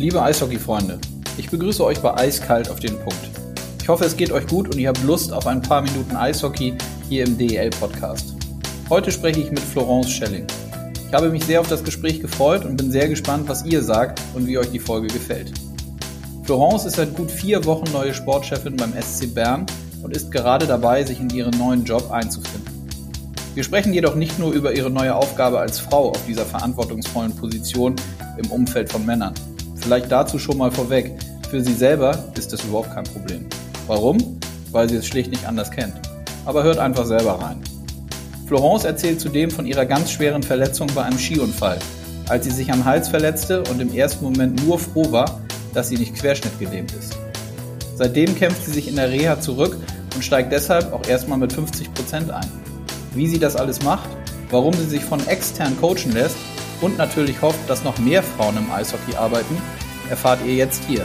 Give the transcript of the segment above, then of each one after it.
Liebe Eishockey-Freunde, ich begrüße euch bei Eiskalt auf den Punkt. Ich hoffe, es geht euch gut und ihr habt Lust auf ein paar Minuten Eishockey hier im DEL-Podcast. Heute spreche ich mit Florence Schelling. Ich habe mich sehr auf das Gespräch gefreut und bin sehr gespannt, was ihr sagt und wie euch die Folge gefällt. Florence ist seit gut 4 Wochen neue Sportchefin beim SC Bern und ist gerade dabei, sich in ihren neuen Job einzufinden. Wir sprechen jedoch nicht nur über ihre neue Aufgabe als Frau auf dieser verantwortungsvollen Position im Umfeld von Männern. Vielleicht dazu schon mal vorweg, für sie selber ist das überhaupt kein Problem. Warum? Weil sie es schlicht nicht anders kennt. Aber hört einfach selber rein. Florence erzählt zudem von ihrer ganz schweren Verletzung bei einem Skiunfall, als sie sich am Hals verletzte und im ersten Moment nur froh war, dass sie nicht querschnittgelähmt ist. Seitdem kämpft sie sich in der Reha zurück und steigt deshalb auch erstmal mit 50% ein. Wie sie das alles macht, warum sie sich von extern coachen lässt und natürlich hofft, dass noch mehr Frauen im Eishockey arbeiten, erfahrt ihr jetzt hier.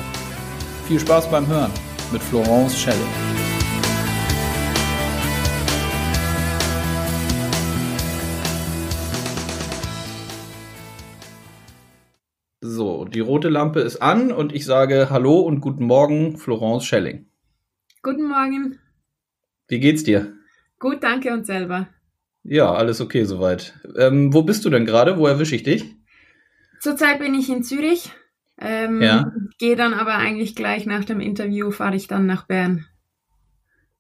Viel Spaß beim Hören mit Florence Schelling. So, die rote Lampe ist an und ich sage Hallo und guten Morgen, Florence Schelling. Guten Morgen. Wie geht's dir? Gut, danke und selber. Ja, alles okay soweit. Wo bist du denn gerade? Wo erwische ich dich? Zurzeit bin ich in Zürich. Gehe dann aber eigentlich gleich nach dem Interview, fahre ich dann nach Bern.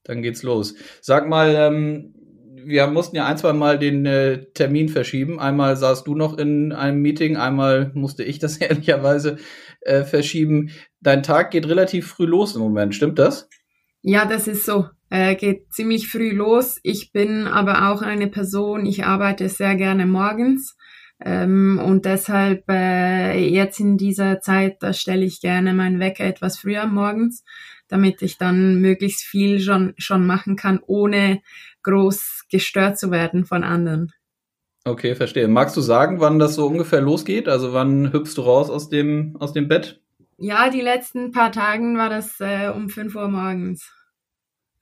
Dann geht's los. Sag mal, wir mussten ja ein, zwei Mal den Termin verschieben. Einmal saßt du noch in einem Meeting, einmal musste ich das ehrlicherweise verschieben. Dein Tag geht relativ früh los im Moment, stimmt das? Ja, das ist so. Geht ziemlich früh los. Ich bin aber auch eine Person, ich arbeite sehr gerne morgens und deshalb jetzt in dieser Zeit, da stelle ich gerne meinen Wecker etwas früher morgens, damit ich dann möglichst viel schon machen kann, ohne groß gestört zu werden von anderen. Okay, verstehe. Magst du sagen, wann das so ungefähr losgeht? Also wann hüpfst du raus aus dem Bett? Ja, die letzten paar Tagen war das um 5 Uhr morgens.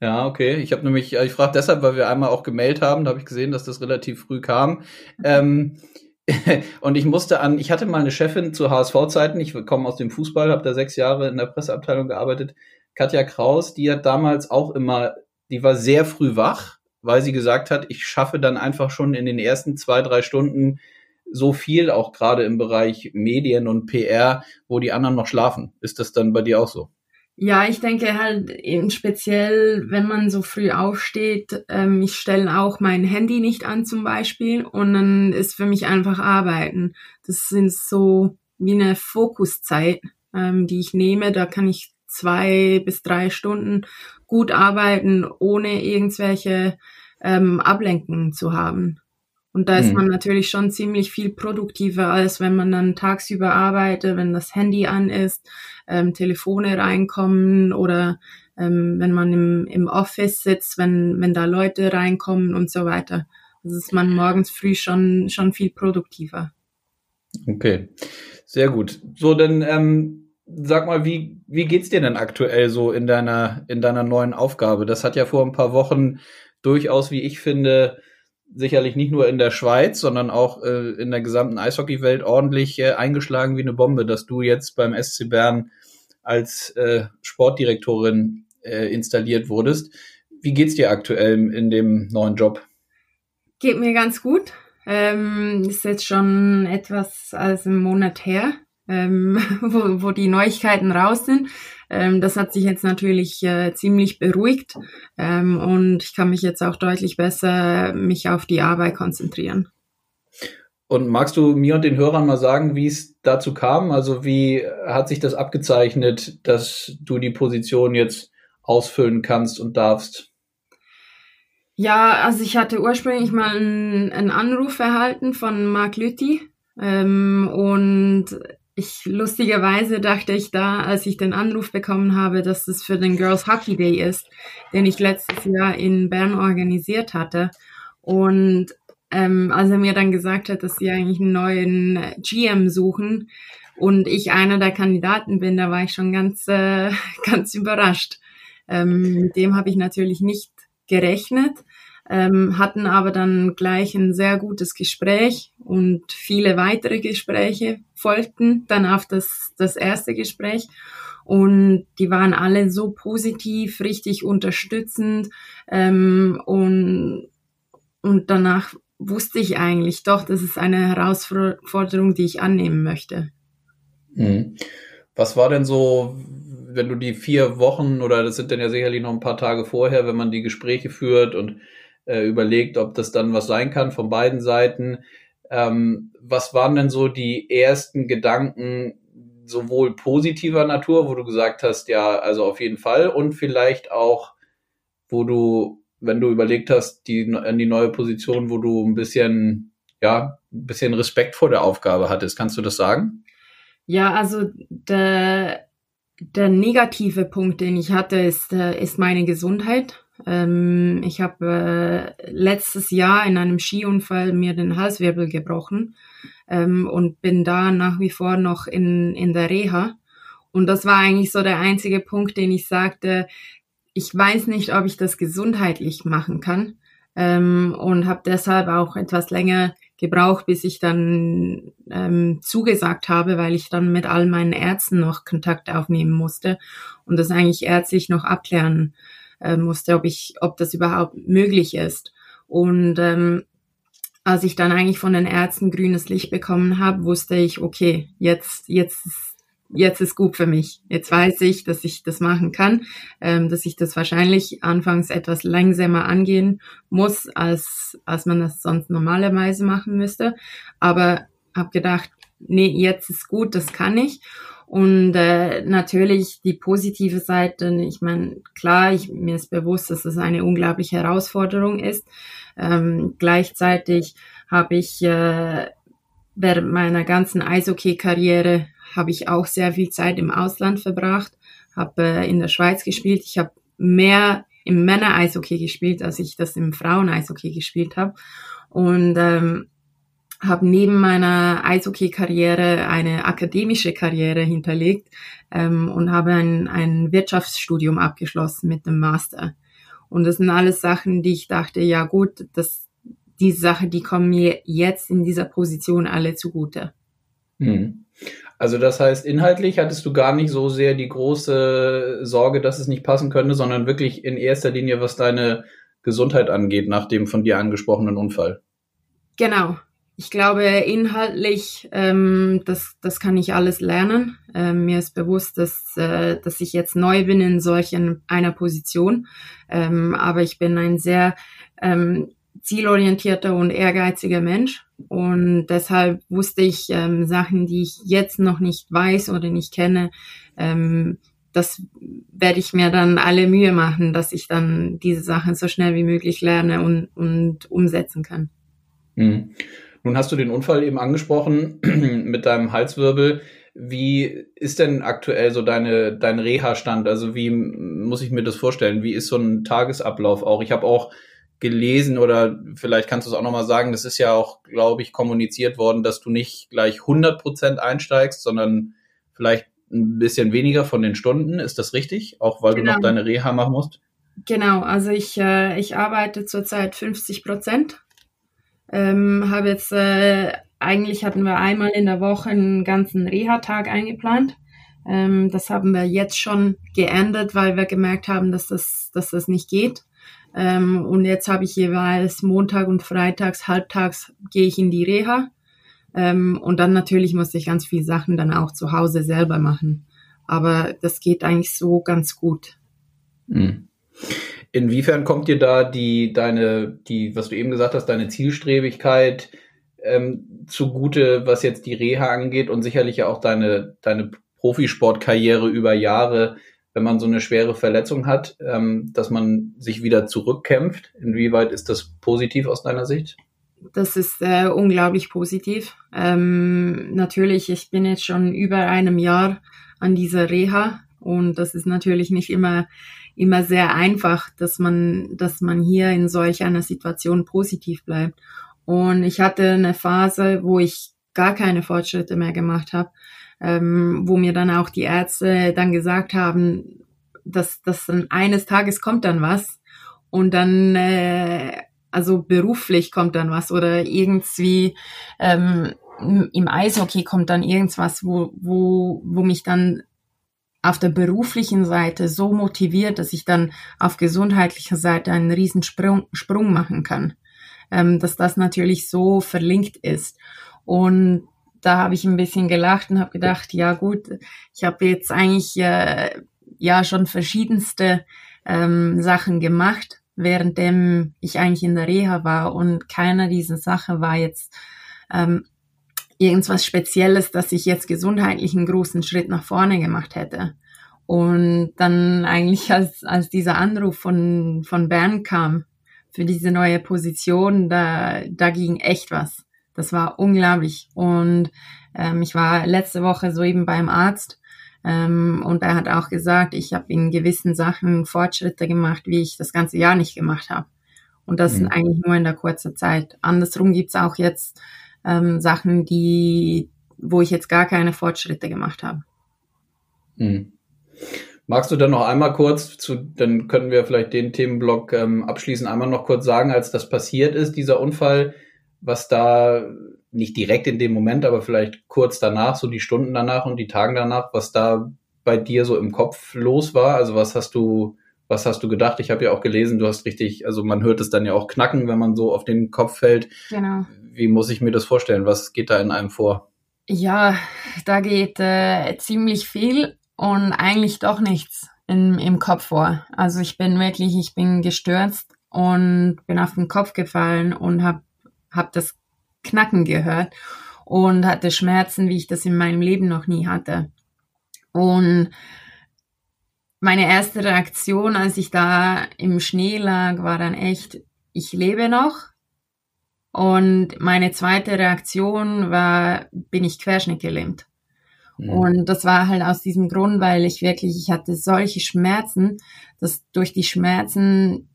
Ja, okay. Ich frage deshalb, weil wir einmal auch gemailt haben, da habe ich gesehen, dass das relativ früh kam. Und ich hatte mal eine Chefin zu HSV-Zeiten, ich komme aus dem Fußball, habe da 6 Jahre in der Presseabteilung gearbeitet, Katja Kraus, die hat damals auch immer, die war sehr früh wach, weil sie gesagt hat, ich schaffe dann einfach schon in den ersten 2-3 Stunden so viel, auch gerade im Bereich Medien und PR, wo die anderen noch schlafen. Ist das dann bei dir auch so? Ja, ich denke halt eben speziell, wenn man so früh aufsteht, ich stelle auch mein Handy nicht an zum Beispiel und dann ist für mich einfach Arbeiten. Das sind so wie eine Fokuszeit, die ich nehme. Da kann ich 2 bis 3 Stunden gut arbeiten, ohne irgendwelche Ablenkungen zu haben. Und da ist man natürlich schon ziemlich viel produktiver, als wenn man dann tagsüber arbeitet, wenn das Handy an ist, Telefone reinkommen oder wenn man im Office sitzt, wenn da Leute reinkommen und so weiter. Also ist man morgens früh schon viel produktiver. Okay, sehr gut. So, dann sag mal, wie geht's dir denn aktuell so in deiner neuen Aufgabe? Das hat ja vor ein paar Wochen durchaus, wie ich finde, sicherlich nicht nur in der Schweiz, sondern auch in der gesamten Eishockey-Welt ordentlich eingeschlagen wie eine Bombe, dass du jetzt beim SC Bern als Sportdirektorin installiert wurdest. Wie geht's dir aktuell in dem neuen Job? Geht mir ganz gut. Ist jetzt schon etwas als einen Monat her, wo die Neuigkeiten raus sind. Das hat sich jetzt natürlich ziemlich beruhigt und ich kann mich jetzt auch deutlich besser mich auf die Arbeit konzentrieren. Und magst du mir und den Hörern mal sagen, wie es dazu kam? Also wie hat sich das abgezeichnet, dass du die Position jetzt ausfüllen kannst und darfst? Ja, also ich hatte ursprünglich mal einen Anruf erhalten von Marc Lüthi und lustigerweise dachte ich da, als ich den Anruf bekommen habe, dass es für den Girls Hockey Day ist, den ich letztes Jahr in Bern organisiert hatte. Und als er mir dann gesagt hat, dass sie eigentlich einen neuen GM suchen und ich einer der Kandidaten bin, da war ich schon ganz überrascht. Mit dem habe ich natürlich nicht gerechnet. hatten aber dann gleich ein sehr gutes Gespräch und viele weitere Gespräche folgten dann auf das erste Gespräch. Und die waren alle so positiv, richtig unterstützend, und danach wusste ich eigentlich doch, das ist eine Herausforderung, die ich annehmen möchte. Was war denn so, wenn du die 4 Wochen, oder das sind dann ja sicherlich noch ein paar Tage vorher, wenn man die Gespräche führt und überlegt, ob das dann was sein kann von beiden Seiten, was waren denn so die ersten Gedanken, sowohl positiver Natur, wo du gesagt hast, ja, also auf jeden Fall, und vielleicht auch, wo du, wenn du überlegt hast, an die neue Position, wo du ein bisschen Respekt vor der Aufgabe hattest. Kannst du das sagen? Ja, also der negative Punkt, den ich hatte, ist meine Gesundheit. Ich habe letztes Jahr in einem Skiunfall mir den Halswirbel gebrochen und bin da nach wie vor noch in der Reha. Und das war eigentlich so der einzige Punkt, den ich sagte, ich weiß nicht, ob ich das gesundheitlich machen kann, und habe deshalb auch etwas länger gebraucht, bis ich dann zugesagt habe, weil ich dann mit all meinen Ärzten noch Kontakt aufnehmen musste und das eigentlich ärztlich noch abklären musste, ob das überhaupt möglich ist. Und als ich dann eigentlich von den Ärzten grünes Licht bekommen habe, wusste ich, okay, jetzt ist gut für mich. Jetzt weiß ich, dass ich das machen kann, dass ich das wahrscheinlich anfangs etwas langsamer angehen muss, als man das sonst normalerweise machen müsste. Aber habe gedacht, nee, jetzt ist gut, das kann ich. Und natürlich die positive Seite, ich meine, klar, mir ist bewusst, dass es eine unglaubliche Herausforderung ist. Gleichzeitig habe ich während meiner ganzen Eishockey-Karriere habe ich auch sehr viel Zeit im Ausland verbracht, habe in der Schweiz gespielt. Ich habe mehr im Männer-Eishockey gespielt, als ich das im Frauen-Eishockey gespielt habe. Und habe neben meiner Eishockey-Karriere eine akademische Karriere hinterlegt und habe ein Wirtschaftsstudium abgeschlossen mit einem Master. Und das sind alles Sachen, die ich dachte, ja gut, diese Sachen, die kommen mir jetzt in dieser Position alle zugute. Hm. Also das heißt, inhaltlich hattest du gar nicht so sehr die große Sorge, dass es nicht passen könnte, sondern wirklich in erster Linie, was deine Gesundheit angeht, nach dem von dir angesprochenen Unfall. Genau. Ich glaube, inhaltlich, das kann ich alles lernen. Mir ist bewusst, dass ich jetzt neu bin in einer Position. Aber ich bin ein sehr zielorientierter und ehrgeiziger Mensch. Und deshalb wusste ich, Sachen, die ich jetzt noch nicht weiß oder nicht kenne, das werde ich mir dann alle Mühe machen, dass ich dann diese Sachen so schnell wie möglich lerne und umsetzen kann. Mhm. Nun hast du den Unfall eben angesprochen mit deinem Halswirbel. Wie ist denn aktuell so dein Reha-Stand? Also wie muss ich mir das vorstellen? Wie ist so ein Tagesablauf auch? Ich habe auch gelesen, oder vielleicht kannst du es auch nochmal sagen, das ist ja auch, glaube ich, kommuniziert worden, dass du nicht gleich 100% einsteigst, sondern vielleicht ein bisschen weniger von den Stunden. Ist das richtig? Auch weil Genau. Du noch deine Reha machen musst? Genau, also ich arbeite zurzeit 50%. Habe jetzt eigentlich hatten wir einmal in der Woche einen ganzen Reha-Tag eingeplant. Das haben wir jetzt schon geändert, weil wir gemerkt haben, dass das nicht geht. Und jetzt habe ich jeweils Montag und Freitags, halbtags gehe ich in die Reha. Und dann natürlich muss ich ganz viele Sachen dann auch zu Hause selber machen. Aber das geht eigentlich so ganz gut. Mhm. Inwiefern kommt dir da was du eben gesagt hast, deine Zielstrebigkeit zugute, was jetzt die Reha angeht und sicherlich ja auch deine Profisportkarriere über Jahre, wenn man so eine schwere Verletzung hat, dass man sich wieder zurückkämpft? Inwieweit ist das positiv aus deiner Sicht? Das ist unglaublich positiv. Natürlich, ich bin jetzt schon über einem Jahr an dieser Reha. Und das ist natürlich nicht immer sehr einfach, dass man hier in solch einer Situation positiv bleibt. Und ich hatte eine Phase, wo ich gar keine Fortschritte mehr gemacht habe, wo mir dann auch die Ärzte dann gesagt haben, dass dann eines Tages kommt dann was. Und dann Also beruflich kommt dann was oder irgendwie im Eishockey kommt dann irgendwas, wo mich dann auf der beruflichen Seite so motiviert, dass ich dann auf gesundheitlicher Seite einen riesen Sprung machen kann, dass das natürlich so verlinkt ist. Und da habe ich ein bisschen gelacht und habe gedacht, ja gut, ich habe jetzt eigentlich schon verschiedenste Sachen gemacht, währenddem ich eigentlich in der Reha war, und keiner dieser Sachen war jetzt irgendwas Spezielles, dass ich jetzt gesundheitlich einen großen Schritt nach vorne gemacht hätte. Und dann eigentlich, als dieser Anruf von Bern kam für diese neue Position, da ging echt was. Das war unglaublich. Und ich war letzte Woche soeben beim Arzt, und er hat auch gesagt, ich habe in gewissen Sachen Fortschritte gemacht, wie ich das ganze Jahr nicht gemacht habe. Und das sind eigentlich nur in der kurzen Zeit. Andersrum gibt's auch jetzt Sachen, wo ich jetzt gar keine Fortschritte gemacht habe. Mhm. Magst du dann noch einmal kurz dann können wir vielleicht den Themenblock abschließen, einmal noch kurz sagen, als das passiert ist, dieser Unfall, was da nicht direkt in dem Moment, aber vielleicht kurz danach, so die Stunden danach und die Tage danach, was da bei dir so im Kopf los war? Also was hast du gedacht? Ich habe ja auch gelesen, du hast richtig, also man hört es dann ja auch knacken, wenn man so auf den Kopf fällt. Genau. Wie muss ich mir das vorstellen? Was geht da in einem vor? Ja, da geht ziemlich viel und eigentlich doch nichts im Kopf vor. Also ich bin gestürzt und bin auf den Kopf gefallen und hab das Knacken gehört und hatte Schmerzen, wie ich das in meinem Leben noch nie hatte. Und meine erste Reaktion, als ich da im Schnee lag, war dann echt, ich lebe noch. Und meine zweite Reaktion war, bin ich querschnittgelähmt. Mhm. Und das war halt aus diesem Grund, weil ich hatte solche Schmerzen, dass durch die Schmerzen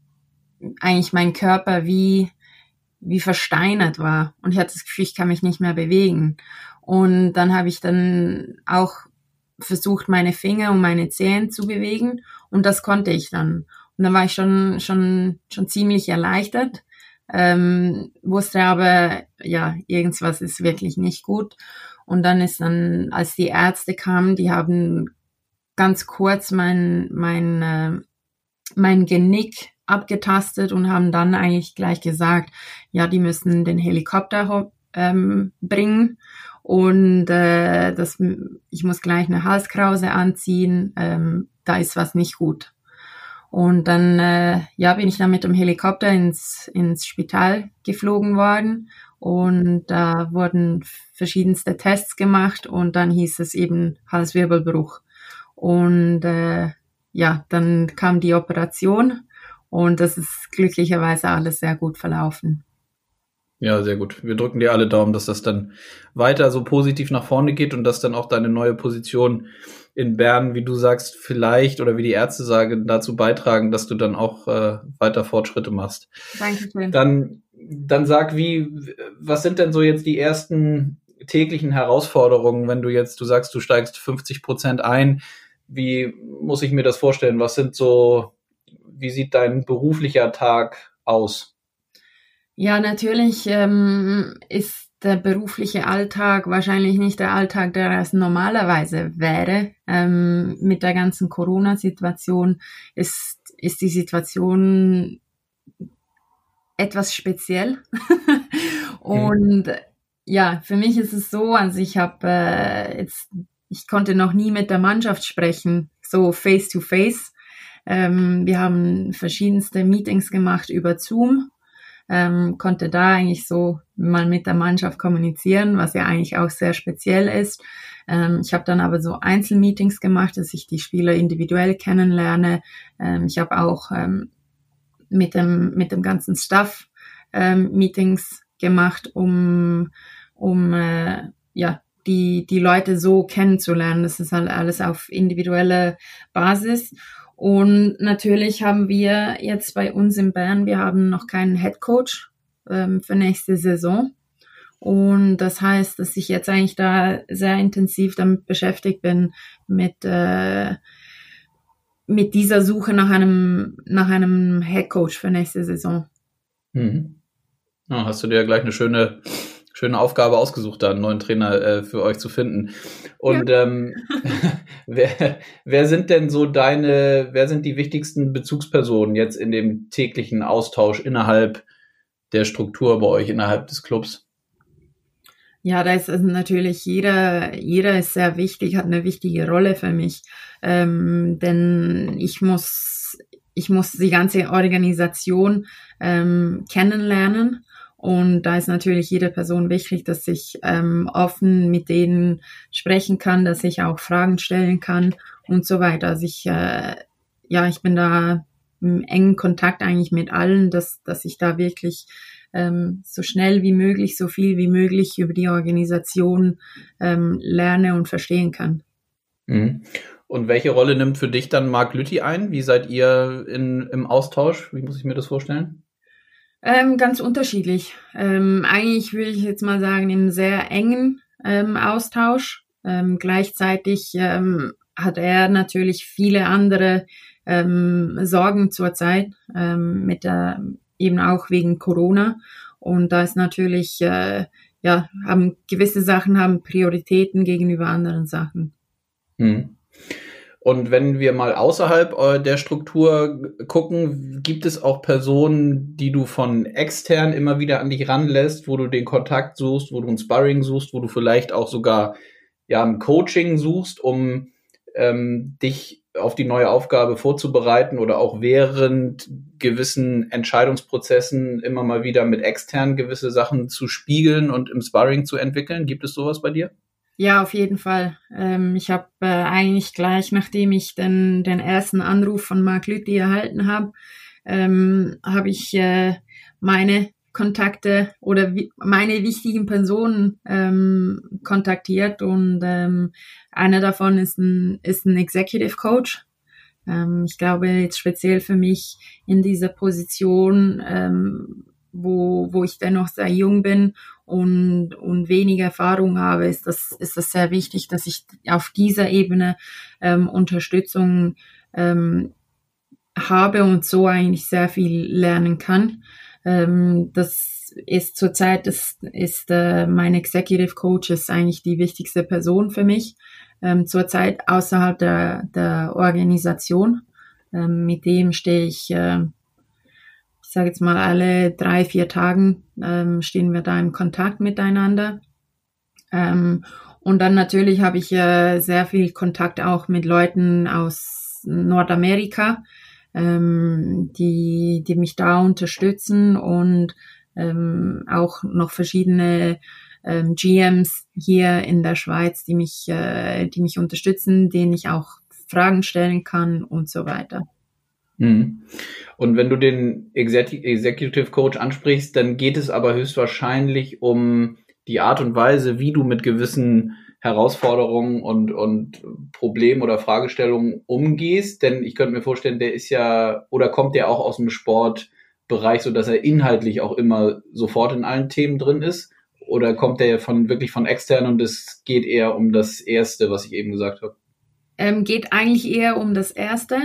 eigentlich mein Körper wie versteinert war. Und ich hatte das Gefühl, ich kann mich nicht mehr bewegen. Und dann habe ich dann auch versucht, meine Finger und meine Zähne zu bewegen. Und das konnte ich dann. Und dann war ich schon ziemlich erleichtert. Wusste aber, ja, irgendwas ist wirklich nicht gut. Und dann als die Ärzte kamen, die haben ganz kurz mein Genick abgetastet und haben dann eigentlich gleich gesagt, ja, die müssen den Helikopter bringen und ich muss gleich eine Halskrause anziehen, da ist was nicht gut. Und dann bin ich dann mit dem Helikopter ins Spital geflogen worden und da wurden verschiedenste Tests gemacht und dann hieß es eben Halswirbelbruch. Und dann kam die Operation und das ist glücklicherweise alles sehr gut verlaufen. Ja, sehr gut. Wir drücken dir alle Daumen, dass das dann weiter so positiv nach vorne geht und dass dann auch deine neue Position in Bern, wie du sagst, vielleicht oder wie die Ärzte sagen, dazu beitragen, dass du dann auch weiter Fortschritte machst. Dankeschön. Dann sag, was sind denn so jetzt die ersten täglichen Herausforderungen, wenn du sagst, du steigst 50% ein, wie muss ich mir das vorstellen? Wie sieht dein beruflicher Tag aus? Ja, natürlich ist der berufliche Alltag wahrscheinlich nicht der Alltag, der es normalerweise wäre. Mit der ganzen Corona-Situation ist die Situation etwas speziell. Und ja, für mich ist es so, also ich konnte noch nie mit der Mannschaft sprechen, so face-to-face. Wir haben verschiedenste Meetings gemacht über Zoom. Konnte da eigentlich so mal mit der Mannschaft kommunizieren, was ja eigentlich auch sehr speziell ist. Ich habe dann aber so Einzelmeetings gemacht, dass ich die Spieler individuell kennenlerne. Ich habe auch mit dem ganzen Staff Meetings gemacht, um die Leute so kennenzulernen. Das ist halt alles auf individuelle Basis. Und natürlich haben wir jetzt bei uns in Bern, wir haben noch keinen Headcoach für nächste Saison. Und das heißt, dass ich jetzt eigentlich da sehr intensiv damit beschäftigt bin, mit dieser Suche nach einem Headcoach für nächste Saison. Mhm. Ja, hast du dir gleich eine schöne Aufgabe ausgesucht, da einen neuen Trainer für euch zu finden. Und ja. Wer sind denn so wer sind die wichtigsten Bezugspersonen jetzt in dem täglichen Austausch innerhalb der Struktur bei euch, innerhalb des Clubs? Ja, da ist natürlich jeder ist sehr wichtig, hat eine wichtige Rolle für mich, denn ich muss die ganze Organisation kennenlernen. Und da ist natürlich jede Person wichtig, dass ich offen mit denen sprechen kann, dass ich auch Fragen stellen kann und so weiter. Also ich bin da im engen Kontakt eigentlich mit allen, dass ich da wirklich so schnell wie möglich, so viel wie möglich über die Organisation lerne und verstehen kann. Mhm. Und welche Rolle nimmt für dich dann Marc Lüthi ein? Wie seid ihr im Austausch? Wie muss ich mir das vorstellen? Ganz unterschiedlich. Eigentlich würde ich jetzt mal sagen, im sehr engen Austausch. Gleichzeitig hat er natürlich viele andere Sorgen zurzeit, eben auch wegen Corona. Und da ist natürlich, gewisse Sachen haben Prioritäten gegenüber anderen Sachen. Hm. Und wenn wir mal außerhalb der Struktur gucken, gibt es auch Personen, die du von extern immer wieder an dich ranlässt, wo du den Kontakt suchst, wo du ein Sparring suchst, wo du vielleicht auch sogar ein Coaching suchst, um dich auf die neue Aufgabe vorzubereiten oder auch während gewissen Entscheidungsprozessen immer mal wieder mit extern gewisse Sachen zu spiegeln und im Sparring zu entwickeln? Gibt es sowas bei dir? Ja, auf jeden Fall. Ich habe eigentlich gleich, nachdem ich den ersten Anruf von Marc Lüthi erhalten habe, habe ich meine Kontakte oder meine wichtigen Personen kontaktiert und einer davon ist ein Executive Coach. Ich glaube jetzt speziell für mich in dieser Position, wo ich dennoch sehr jung bin und wenig Erfahrung habe, ist das sehr wichtig, dass ich auf dieser Ebene Unterstützung habe und so eigentlich sehr viel lernen kann. Das ist zurzeit mein Executive Coach ist eigentlich die wichtigste Person für mich zurzeit außerhalb der Organisation. Mit dem stehe ich ich sage jetzt mal, alle 3-4 Tagen stehen wir da im Kontakt miteinander. Und dann natürlich habe ich sehr viel Kontakt auch mit Leuten aus Nordamerika, die mich da unterstützen und auch noch verschiedene GMs hier in der Schweiz, die mich unterstützen, denen ich auch Fragen stellen kann und so weiter. Und wenn du den Executive Coach ansprichst, dann geht es aber höchstwahrscheinlich um die Art und Weise, wie du mit gewissen Herausforderungen und Problemen oder Fragestellungen umgehst. Denn ich könnte mir vorstellen, der ist ja oder kommt ja auch aus dem Sportbereich, sodass er inhaltlich auch immer sofort in allen Themen drin ist. Oder kommt der wirklich von extern und es geht eher um das Erste, was ich eben gesagt habe? Geht eigentlich eher um das Erste.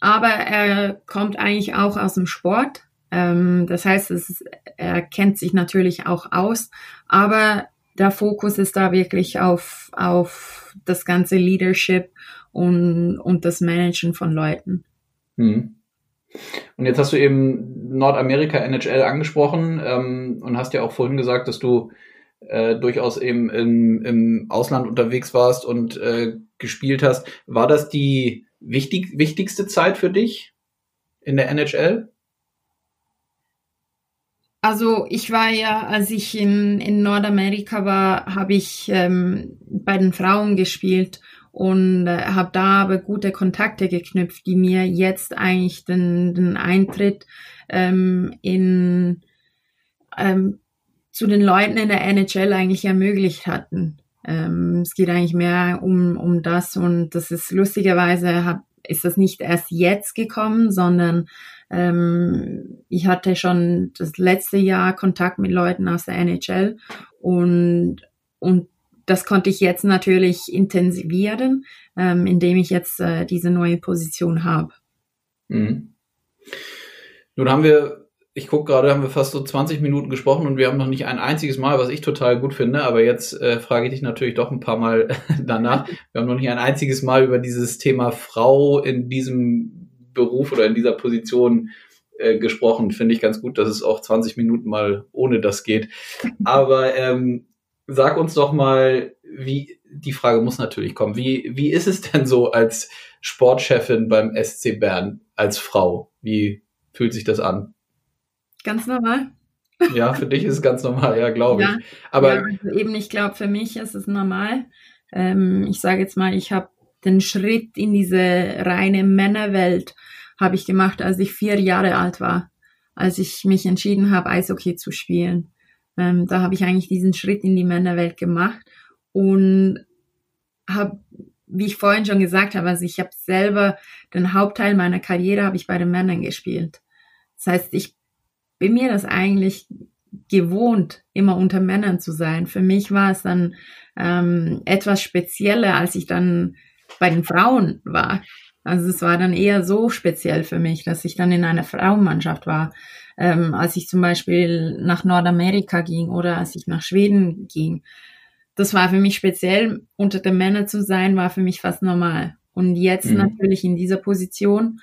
Aber er kommt eigentlich auch aus dem Sport. Das heißt, er kennt sich natürlich auch aus. Aber der Fokus ist da wirklich auf das ganze Leadership und das Managen von Leuten. Hm. Und jetzt hast du eben Nordamerika NHL angesprochen und hast ja auch vorhin gesagt, dass du durchaus eben im Ausland unterwegs warst und gespielt hast. War das die wichtigste Zeit für dich in der NHL? Also ich war ja, als ich in Nordamerika war, habe ich bei den Frauen gespielt und habe da aber gute Kontakte geknüpft, die mir jetzt eigentlich den Eintritt zu den Leuten in der NHL eigentlich ermöglicht hatten. Es geht eigentlich mehr um das und das ist lustigerweise, ist das nicht erst jetzt gekommen, sondern ich hatte schon das letzte Jahr Kontakt mit Leuten aus der NHL und das konnte ich jetzt natürlich intensivieren, indem ich jetzt diese neue Position habe. Mhm. Nun haben wir Ich gucke gerade, haben wir fast so 20 Minuten gesprochen und wir haben noch nicht ein einziges Mal, was ich total gut finde, aber jetzt frage ich dich natürlich doch ein paar Mal danach. Wir haben noch nicht ein einziges Mal über dieses Thema Frau in diesem Beruf oder in dieser Position gesprochen. Finde ich ganz gut, dass es auch 20 Minuten mal ohne das geht. Aber sag uns doch mal, wie, die Frage muss natürlich kommen, wie ist es denn so als Sportchefin beim SC Bern, als Frau? Wie fühlt sich das an? Ganz normal. Ja, für dich ist es ganz normal, ja, glaube ich. Aber ja, also eben, ich glaube, für mich ist es normal. Ich sage jetzt mal, ich habe den Schritt in diese reine Männerwelt habe ich gemacht, als ich 4 Jahre alt war, als ich mich entschieden habe, Eishockey zu spielen. Da habe ich eigentlich diesen Schritt in die Männerwelt gemacht und habe, wie ich vorhin schon gesagt habe, also ich habe selber den Hauptteil meiner Karriere habe ich bei den Männern gespielt. Das heißt, ich bin mir das eigentlich gewohnt, immer unter Männern zu sein. Für mich war es dann etwas spezieller, als ich dann bei den Frauen war. Also es war dann eher so speziell für mich, dass ich dann in einer Frauenmannschaft war, als ich zum Beispiel nach Nordamerika ging oder als ich nach Schweden ging. Das war für mich speziell, unter den Männern zu sein, war für mich fast normal. Und jetzt natürlich in dieser Position,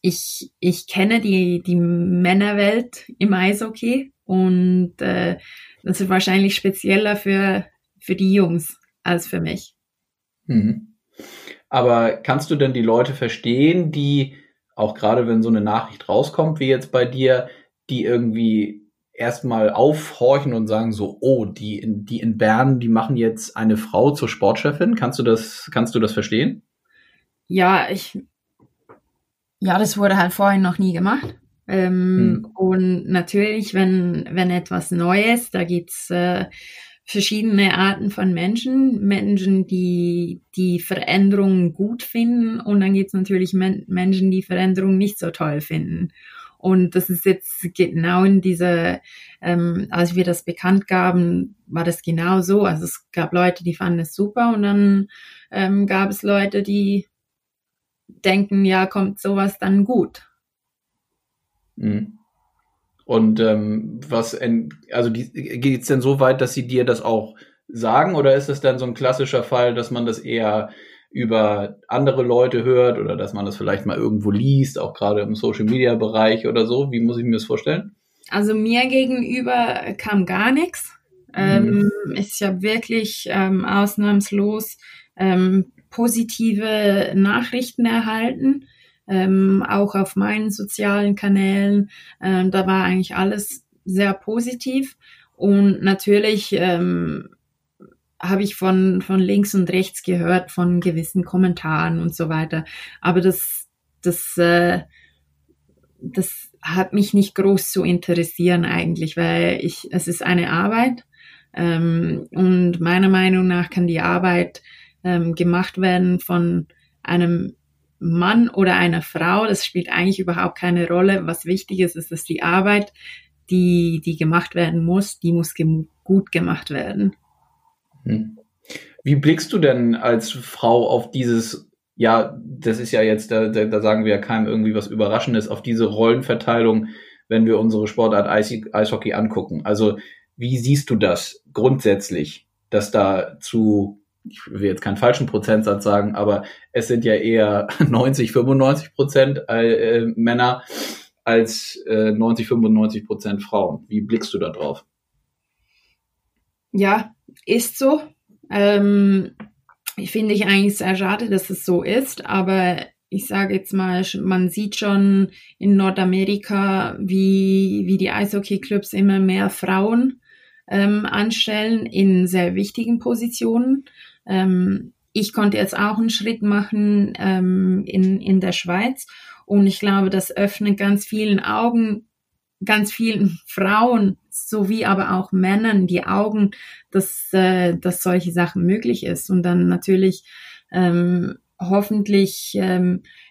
ich kenne die Männerwelt im Eishockey und das ist wahrscheinlich spezieller für die Jungs als für mich. Mhm. Aber kannst du denn die Leute verstehen, die, auch gerade wenn so eine Nachricht rauskommt, wie jetzt bei dir, die irgendwie erstmal aufhorchen und sagen so, oh, die in Bern, die machen jetzt eine Frau zur Sportchefin? Kannst du das verstehen? Ja, das wurde halt vorhin noch nie gemacht. Und natürlich, wenn etwas Neues, da gibt's verschiedene Arten von Menschen, die Veränderungen gut finden und dann gibt's natürlich Menschen, die Veränderungen nicht so toll finden. Und das ist jetzt genau in dieser, als wir das bekannt gaben, war das genau so. Also es gab Leute, die fanden es super und dann gab es Leute, die denken, ja, kommt sowas dann gut. Und geht es denn so weit, dass sie dir das auch sagen oder ist es dann so ein klassischer Fall, dass man das eher über andere Leute hört oder dass man das vielleicht mal irgendwo liest, auch gerade im Social-Media-Bereich oder so? Wie muss ich mir das vorstellen? Also mir gegenüber kam gar nichts. Ich habe wirklich ausnahmslos positive Nachrichten erhalten, auch auf meinen sozialen Kanälen. Da war eigentlich alles sehr positiv und natürlich habe ich von links und rechts gehört, von gewissen Kommentaren und so weiter. Aber das hat mich nicht groß zu interessieren eigentlich, weil es ist eine Arbeit und meiner Meinung nach kann die Arbeit gemacht werden von einem Mann oder einer Frau. Das spielt eigentlich überhaupt keine Rolle. Was wichtig ist, dass die Arbeit, die gemacht werden muss, die muss gut gemacht werden. Wie blickst du denn als Frau auf dieses, ja, das ist ja jetzt, da sagen wir ja keinem irgendwie was Überraschendes, auf diese Rollenverteilung, wenn wir unsere Sportart Eishockey angucken? Also wie siehst du das grundsätzlich, dass da zu, ich will jetzt keinen falschen Prozentsatz sagen, aber es sind ja eher 90-95% Männer als 90-95% Frauen. Wie blickst du da drauf? Ja, ist so. Finde ich eigentlich sehr schade, dass es so ist, aber ich sage jetzt mal, man sieht schon in Nordamerika, wie die Eishockey-Clubs immer mehr Frauen anstellen in sehr wichtigen Positionen. Ich konnte jetzt auch einen Schritt machen in der Schweiz und ich glaube, das öffnet ganz vielen Augen, ganz vielen Frauen sowie aber auch Männern die Augen, dass solche Sachen möglich ist und dann natürlich hoffentlich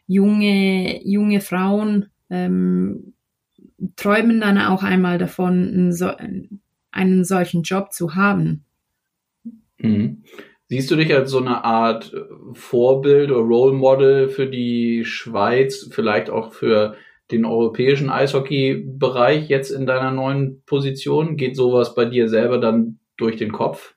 junge Frauen träumen dann auch einmal davon, einen solchen Job zu haben. Mhm. Siehst du dich als so eine Art Vorbild oder Role Model für die Schweiz, vielleicht auch für den europäischen Eishockey-Bereich jetzt in deiner neuen Position? Geht sowas bei dir selber dann durch den Kopf?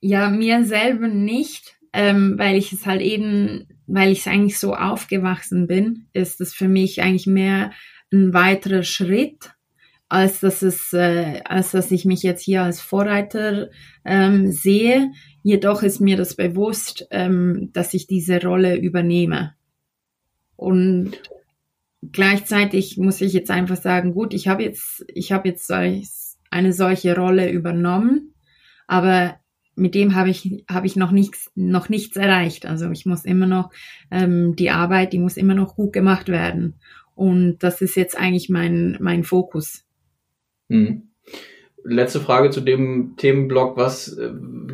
Ja, mir selber nicht, weil ich eigentlich so aufgewachsen bin, ist es für mich eigentlich mehr ein weiterer Schritt, als dass ich mich jetzt hier als Vorreiter sehe. Jedoch ist mir das bewusst, dass ich diese Rolle übernehme. Und gleichzeitig muss ich jetzt einfach sagen, gut, ich habe jetzt eine solche Rolle übernommen, aber mit dem habe ich noch nichts erreicht. Also ich muss immer noch die Arbeit, die muss immer noch gut gemacht werden. Und das ist jetzt eigentlich mein Fokus. Hm. Letzte Frage zu dem Themenblock. Was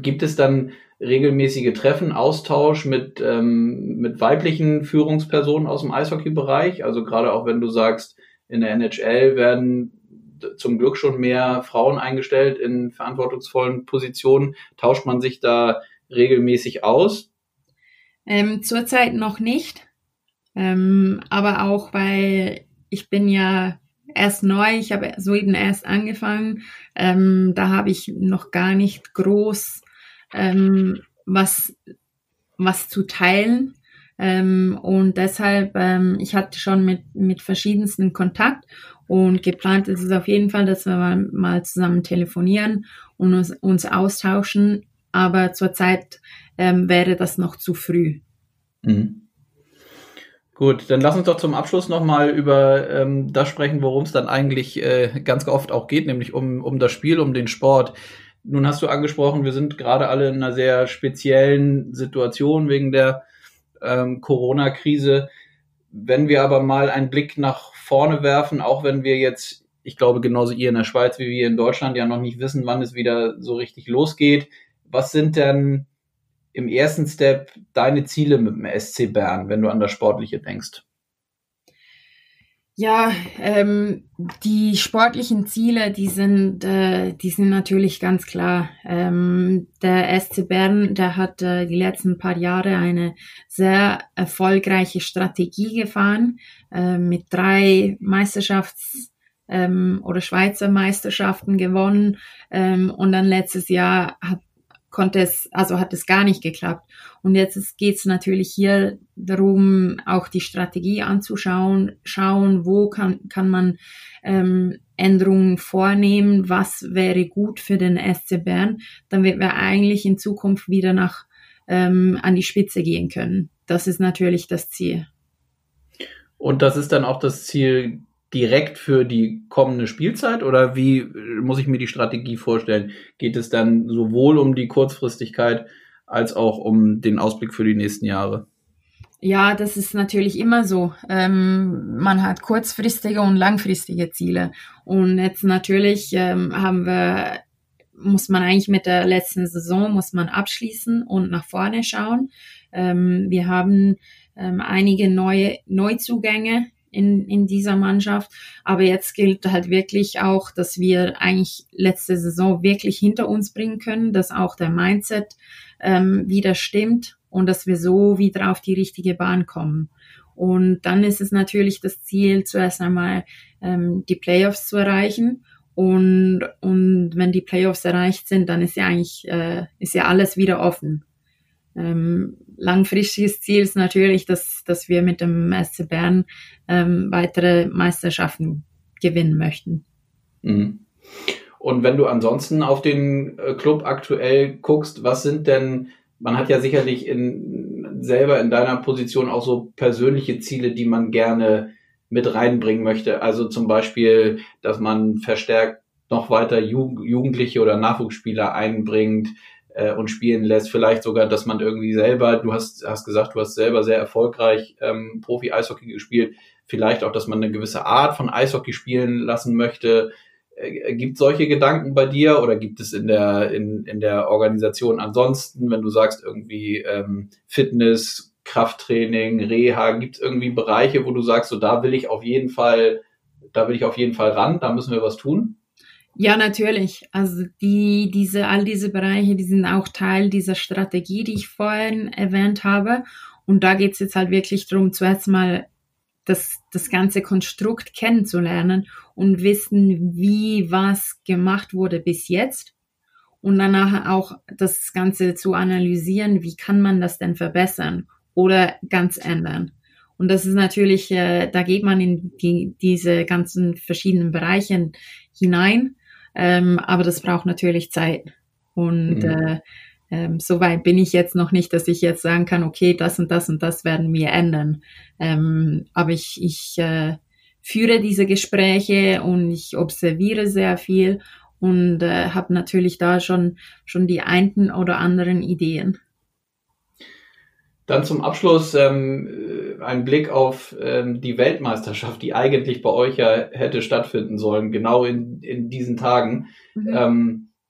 gibt es dann regelmäßige Treffen, Austausch mit weiblichen Führungspersonen aus dem Eishockey-Bereich? Also gerade auch wenn du sagst, in der NHL werden zum Glück schon mehr Frauen eingestellt in verantwortungsvollen Positionen. Tauscht man sich da regelmäßig aus? Zurzeit noch nicht. Aber auch, weil ich bin ja erst neu, ich habe soeben erst angefangen, da habe ich noch gar nicht groß was zu teilen. Und deshalb, ich hatte schon mit verschiedensten Kontakt und geplant ist es auf jeden Fall, dass wir mal zusammen telefonieren und uns austauschen, aber zurzeit wäre das noch zu früh. Mhm. Gut, dann lass uns doch zum Abschluss nochmal über das sprechen, worum es dann eigentlich ganz oft auch geht, nämlich um das Spiel, um den Sport. Nun hast du angesprochen, wir sind gerade alle in einer sehr speziellen Situation wegen der Corona-Krise. Wenn wir aber mal einen Blick nach vorne werfen, auch wenn wir jetzt, ich glaube genauso ihr in der Schweiz wie wir in Deutschland ja noch nicht wissen, wann es wieder so richtig losgeht, was sind denn im ersten Step deine Ziele mit dem SC Bern, wenn du an das Sportliche denkst? Ja, die sportlichen Ziele, die sind natürlich ganz klar. Der SC Bern, der hat die letzten paar Jahre eine sehr erfolgreiche Strategie gefahren, mit 3 Meisterschafts- oder Schweizer Meisterschaften gewonnen, und dann letztes Jahr hat es gar nicht geklappt. Und jetzt geht es natürlich hier darum, auch die Strategie anzuschauen, wo kann man Änderungen vornehmen, was wäre gut für den SC Bern, damit wir eigentlich in Zukunft wieder an die Spitze gehen können. Das ist natürlich das Ziel. Und das ist dann auch das Ziel direkt für die kommende Spielzeit, oder wie muss ich mir die Strategie vorstellen? Geht es dann sowohl um die Kurzfristigkeit als auch um den Ausblick für die nächsten Jahre? Ja, das ist natürlich immer so. Man hat kurzfristige und langfristige Ziele. Und jetzt natürlich muss man eigentlich mit der letzten Saison abschließen und nach vorne schauen. Wir haben einige neue Neuzugänge in dieser Mannschaft. Aber jetzt gilt halt wirklich auch, dass wir eigentlich letzte Saison wirklich hinter uns bringen können, dass auch der Mindset wieder stimmt und dass wir so wieder auf die richtige Bahn kommen. Und dann ist es natürlich das Ziel, zuerst einmal die Playoffs zu erreichen. Und wenn die Playoffs erreicht sind, dann ist ja eigentlich alles wieder offen. Langfristiges Ziel ist natürlich, dass wir mit dem SC Bern weitere Meisterschaften gewinnen möchten. Und wenn du ansonsten auf den Club aktuell guckst, was sind denn, man hat ja sicherlich selber in deiner Position auch so persönliche Ziele, die man gerne mit reinbringen möchte. Also zum Beispiel, dass man verstärkt noch weiter Jugendliche oder Nachwuchsspieler einbringt und spielen lässt, vielleicht sogar, dass man irgendwie selber, du hast gesagt, selber sehr erfolgreich Profi-Eishockey gespielt, vielleicht auch, dass man eine gewisse Art von Eishockey spielen lassen möchte. Gibt es solche Gedanken bei dir oder gibt es in der Organisation ansonsten, wenn du sagst irgendwie Fitness, Krafttraining, Reha, gibt es irgendwie Bereiche, wo du sagst, so da will ich auf jeden Fall ran, da müssen wir was tun? Ja, natürlich. Also all diese Bereiche, die sind auch Teil dieser Strategie, die ich vorhin erwähnt habe. Und da geht es jetzt halt wirklich darum, zuerst mal das ganze Konstrukt kennenzulernen und wissen, wie was gemacht wurde bis jetzt und danach auch das Ganze zu analysieren, wie kann man das denn verbessern oder ganz ändern. Und das ist natürlich, da geht man in diese ganzen verschiedenen Bereiche hinein, aber das braucht natürlich Zeit. Und so weit bin ich jetzt noch nicht, dass ich jetzt sagen kann, okay, das und das und das werden wir ändern. Aber ich führe diese Gespräche und ich observiere sehr viel und habe natürlich da schon die einen oder anderen Ideen. Dann zum Abschluss ein Blick auf die Weltmeisterschaft, die eigentlich bei euch ja hätte stattfinden sollen, genau in diesen Tagen.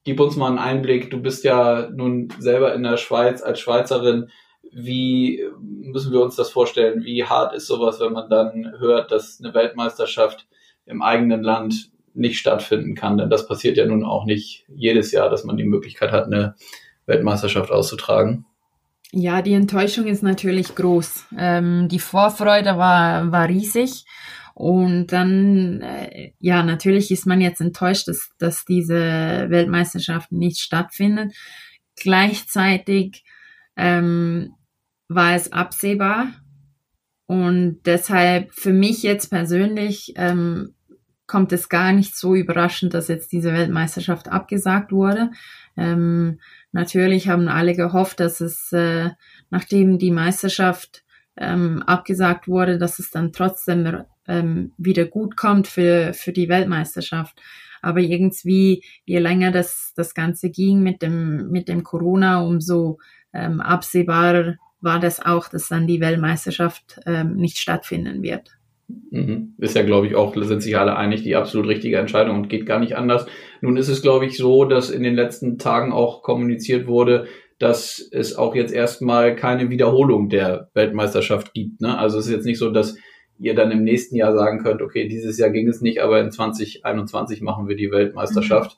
Gib uns mal einen Einblick, du bist ja nun selber in der Schweiz als Schweizerin. Wie müssen wir uns das vorstellen? Wie hart ist sowas, wenn man dann hört, dass eine Weltmeisterschaft im eigenen Land nicht stattfinden kann? Denn das passiert ja nun auch nicht jedes Jahr, dass man die Möglichkeit hat, eine Weltmeisterschaft auszutragen. Ja, die Enttäuschung ist natürlich groß. Die Vorfreude war riesig und dann, ja, natürlich ist man jetzt enttäuscht, dass diese Weltmeisterschaft nicht stattfindet. Gleichzeitig war es absehbar und deshalb für mich jetzt persönlich kommt es gar nicht so überraschend, dass jetzt diese Weltmeisterschaft abgesagt wurde. Natürlich haben alle gehofft, dass es, nachdem die Meisterschaft abgesagt wurde, dass es dann trotzdem wieder gut kommt für die Weltmeisterschaft. Aber irgendwie, je länger das Ganze ging mit dem Corona, umso absehbarer war das auch, dass dann die Weltmeisterschaft nicht stattfinden wird. Ist ja, glaube ich, auch, sind sich alle einig, die absolut richtige Entscheidung und geht gar nicht anders. Nun ist es, glaube ich, so, dass in den letzten Tagen auch kommuniziert wurde, dass es auch jetzt erstmal keine Wiederholung der Weltmeisterschaft gibt, ne? Also es ist jetzt nicht so, dass ihr dann im nächsten Jahr sagen könnt, okay, dieses Jahr ging es nicht, aber in 2021 machen wir die Weltmeisterschaft.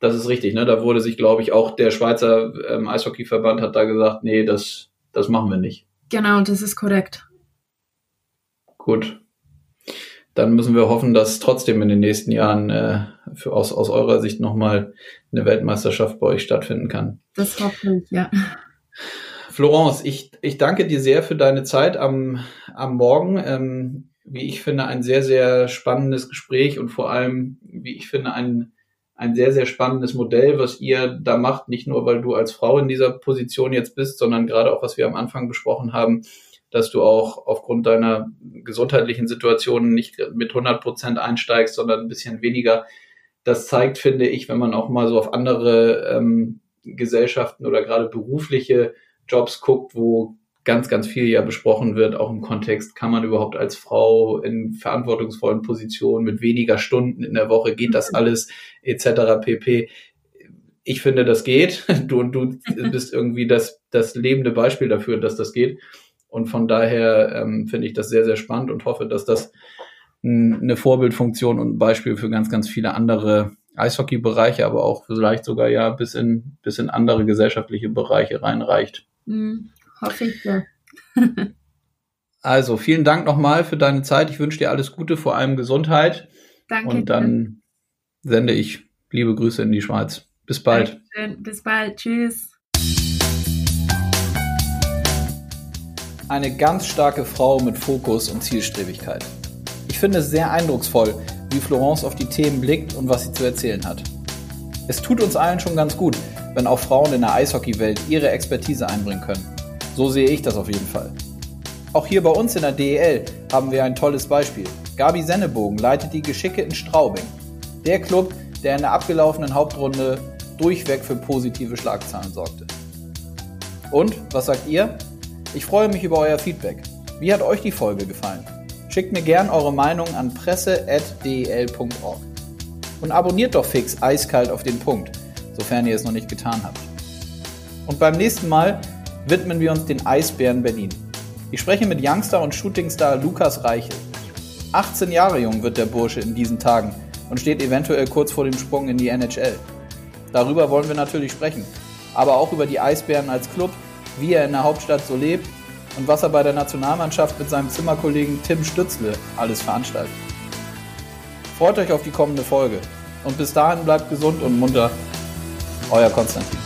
Das ist richtig, ne? Da wurde sich, glaube ich, auch der Schweizer Eishockeyverband hat da gesagt, nee, das machen wir nicht. Genau, das ist korrekt. Gut. Dann müssen wir hoffen, dass trotzdem in den nächsten Jahren aus eurer Sicht nochmal eine Weltmeisterschaft bei euch stattfinden kann. Das hoffe ich, ja. Florence, ich danke dir sehr für deine Zeit am Morgen. Wie ich finde, ein sehr, sehr spannendes Gespräch und vor allem, wie ich finde, ein sehr, sehr spannendes Modell, was ihr da macht. Nicht nur, weil du als Frau in dieser Position jetzt bist, sondern gerade auch, was wir am Anfang besprochen haben, dass du auch aufgrund deiner gesundheitlichen Situation nicht mit 100% einsteigst, sondern ein bisschen weniger. Das zeigt, finde ich, wenn man auch mal so auf andere Gesellschaften oder gerade berufliche Jobs guckt, wo ganz, ganz viel ja besprochen wird, auch im Kontext, kann man überhaupt als Frau in verantwortungsvollen Positionen mit weniger Stunden in der Woche, geht das alles, etc. pp. Ich finde, das geht. Du bist irgendwie das lebende Beispiel dafür, dass das geht. Und von daher finde ich das sehr, sehr spannend und hoffe, dass das eine Vorbildfunktion und ein Beispiel für ganz, ganz viele andere Eishockey-Bereiche, aber auch vielleicht sogar ja bis in andere gesellschaftliche Bereiche reinreicht. Hoffe ich ja. Also, vielen Dank nochmal für deine Zeit. Ich wünsche dir alles Gute, vor allem Gesundheit. Danke. Und dann sende ich liebe Grüße in die Schweiz. Bis bald. Dankeschön. Bis bald. Tschüss. Eine ganz starke Frau mit Fokus und Zielstrebigkeit. Ich finde es sehr eindrucksvoll, wie Florence auf die Themen blickt und was sie zu erzählen hat. Es tut uns allen schon ganz gut, wenn auch Frauen in der Eishockeywelt ihre Expertise einbringen können. So sehe ich das auf jeden Fall. Auch hier bei uns in der DEL haben wir ein tolles Beispiel. Gabi Sennebogen leitet die Geschicke in Straubing. Der Club, der in der abgelaufenen Hauptrunde durchweg für positive Schlagzeilen sorgte. Und, was sagt ihr? Ich freue mich über euer Feedback. Wie hat euch die Folge gefallen? Schickt mir gern eure Meinung an presse@del.org. Und abonniert doch fix Eiskalt auf den Punkt, sofern ihr es noch nicht getan habt. Und beim nächsten Mal widmen wir uns den Eisbären Berlin. Ich spreche mit Youngster und Shootingstar Lukas Reichel. 18 Jahre jung wird der Bursche in diesen Tagen und steht eventuell kurz vor dem Sprung in die NHL. Darüber wollen wir natürlich sprechen, aber auch über die Eisbären als Club, wie er in der Hauptstadt so lebt und was er bei der Nationalmannschaft mit seinem Zimmerkollegen Tim Stützle alles veranstaltet. Freut euch auf die kommende Folge und bis dahin bleibt gesund und munter, euer Konstantin.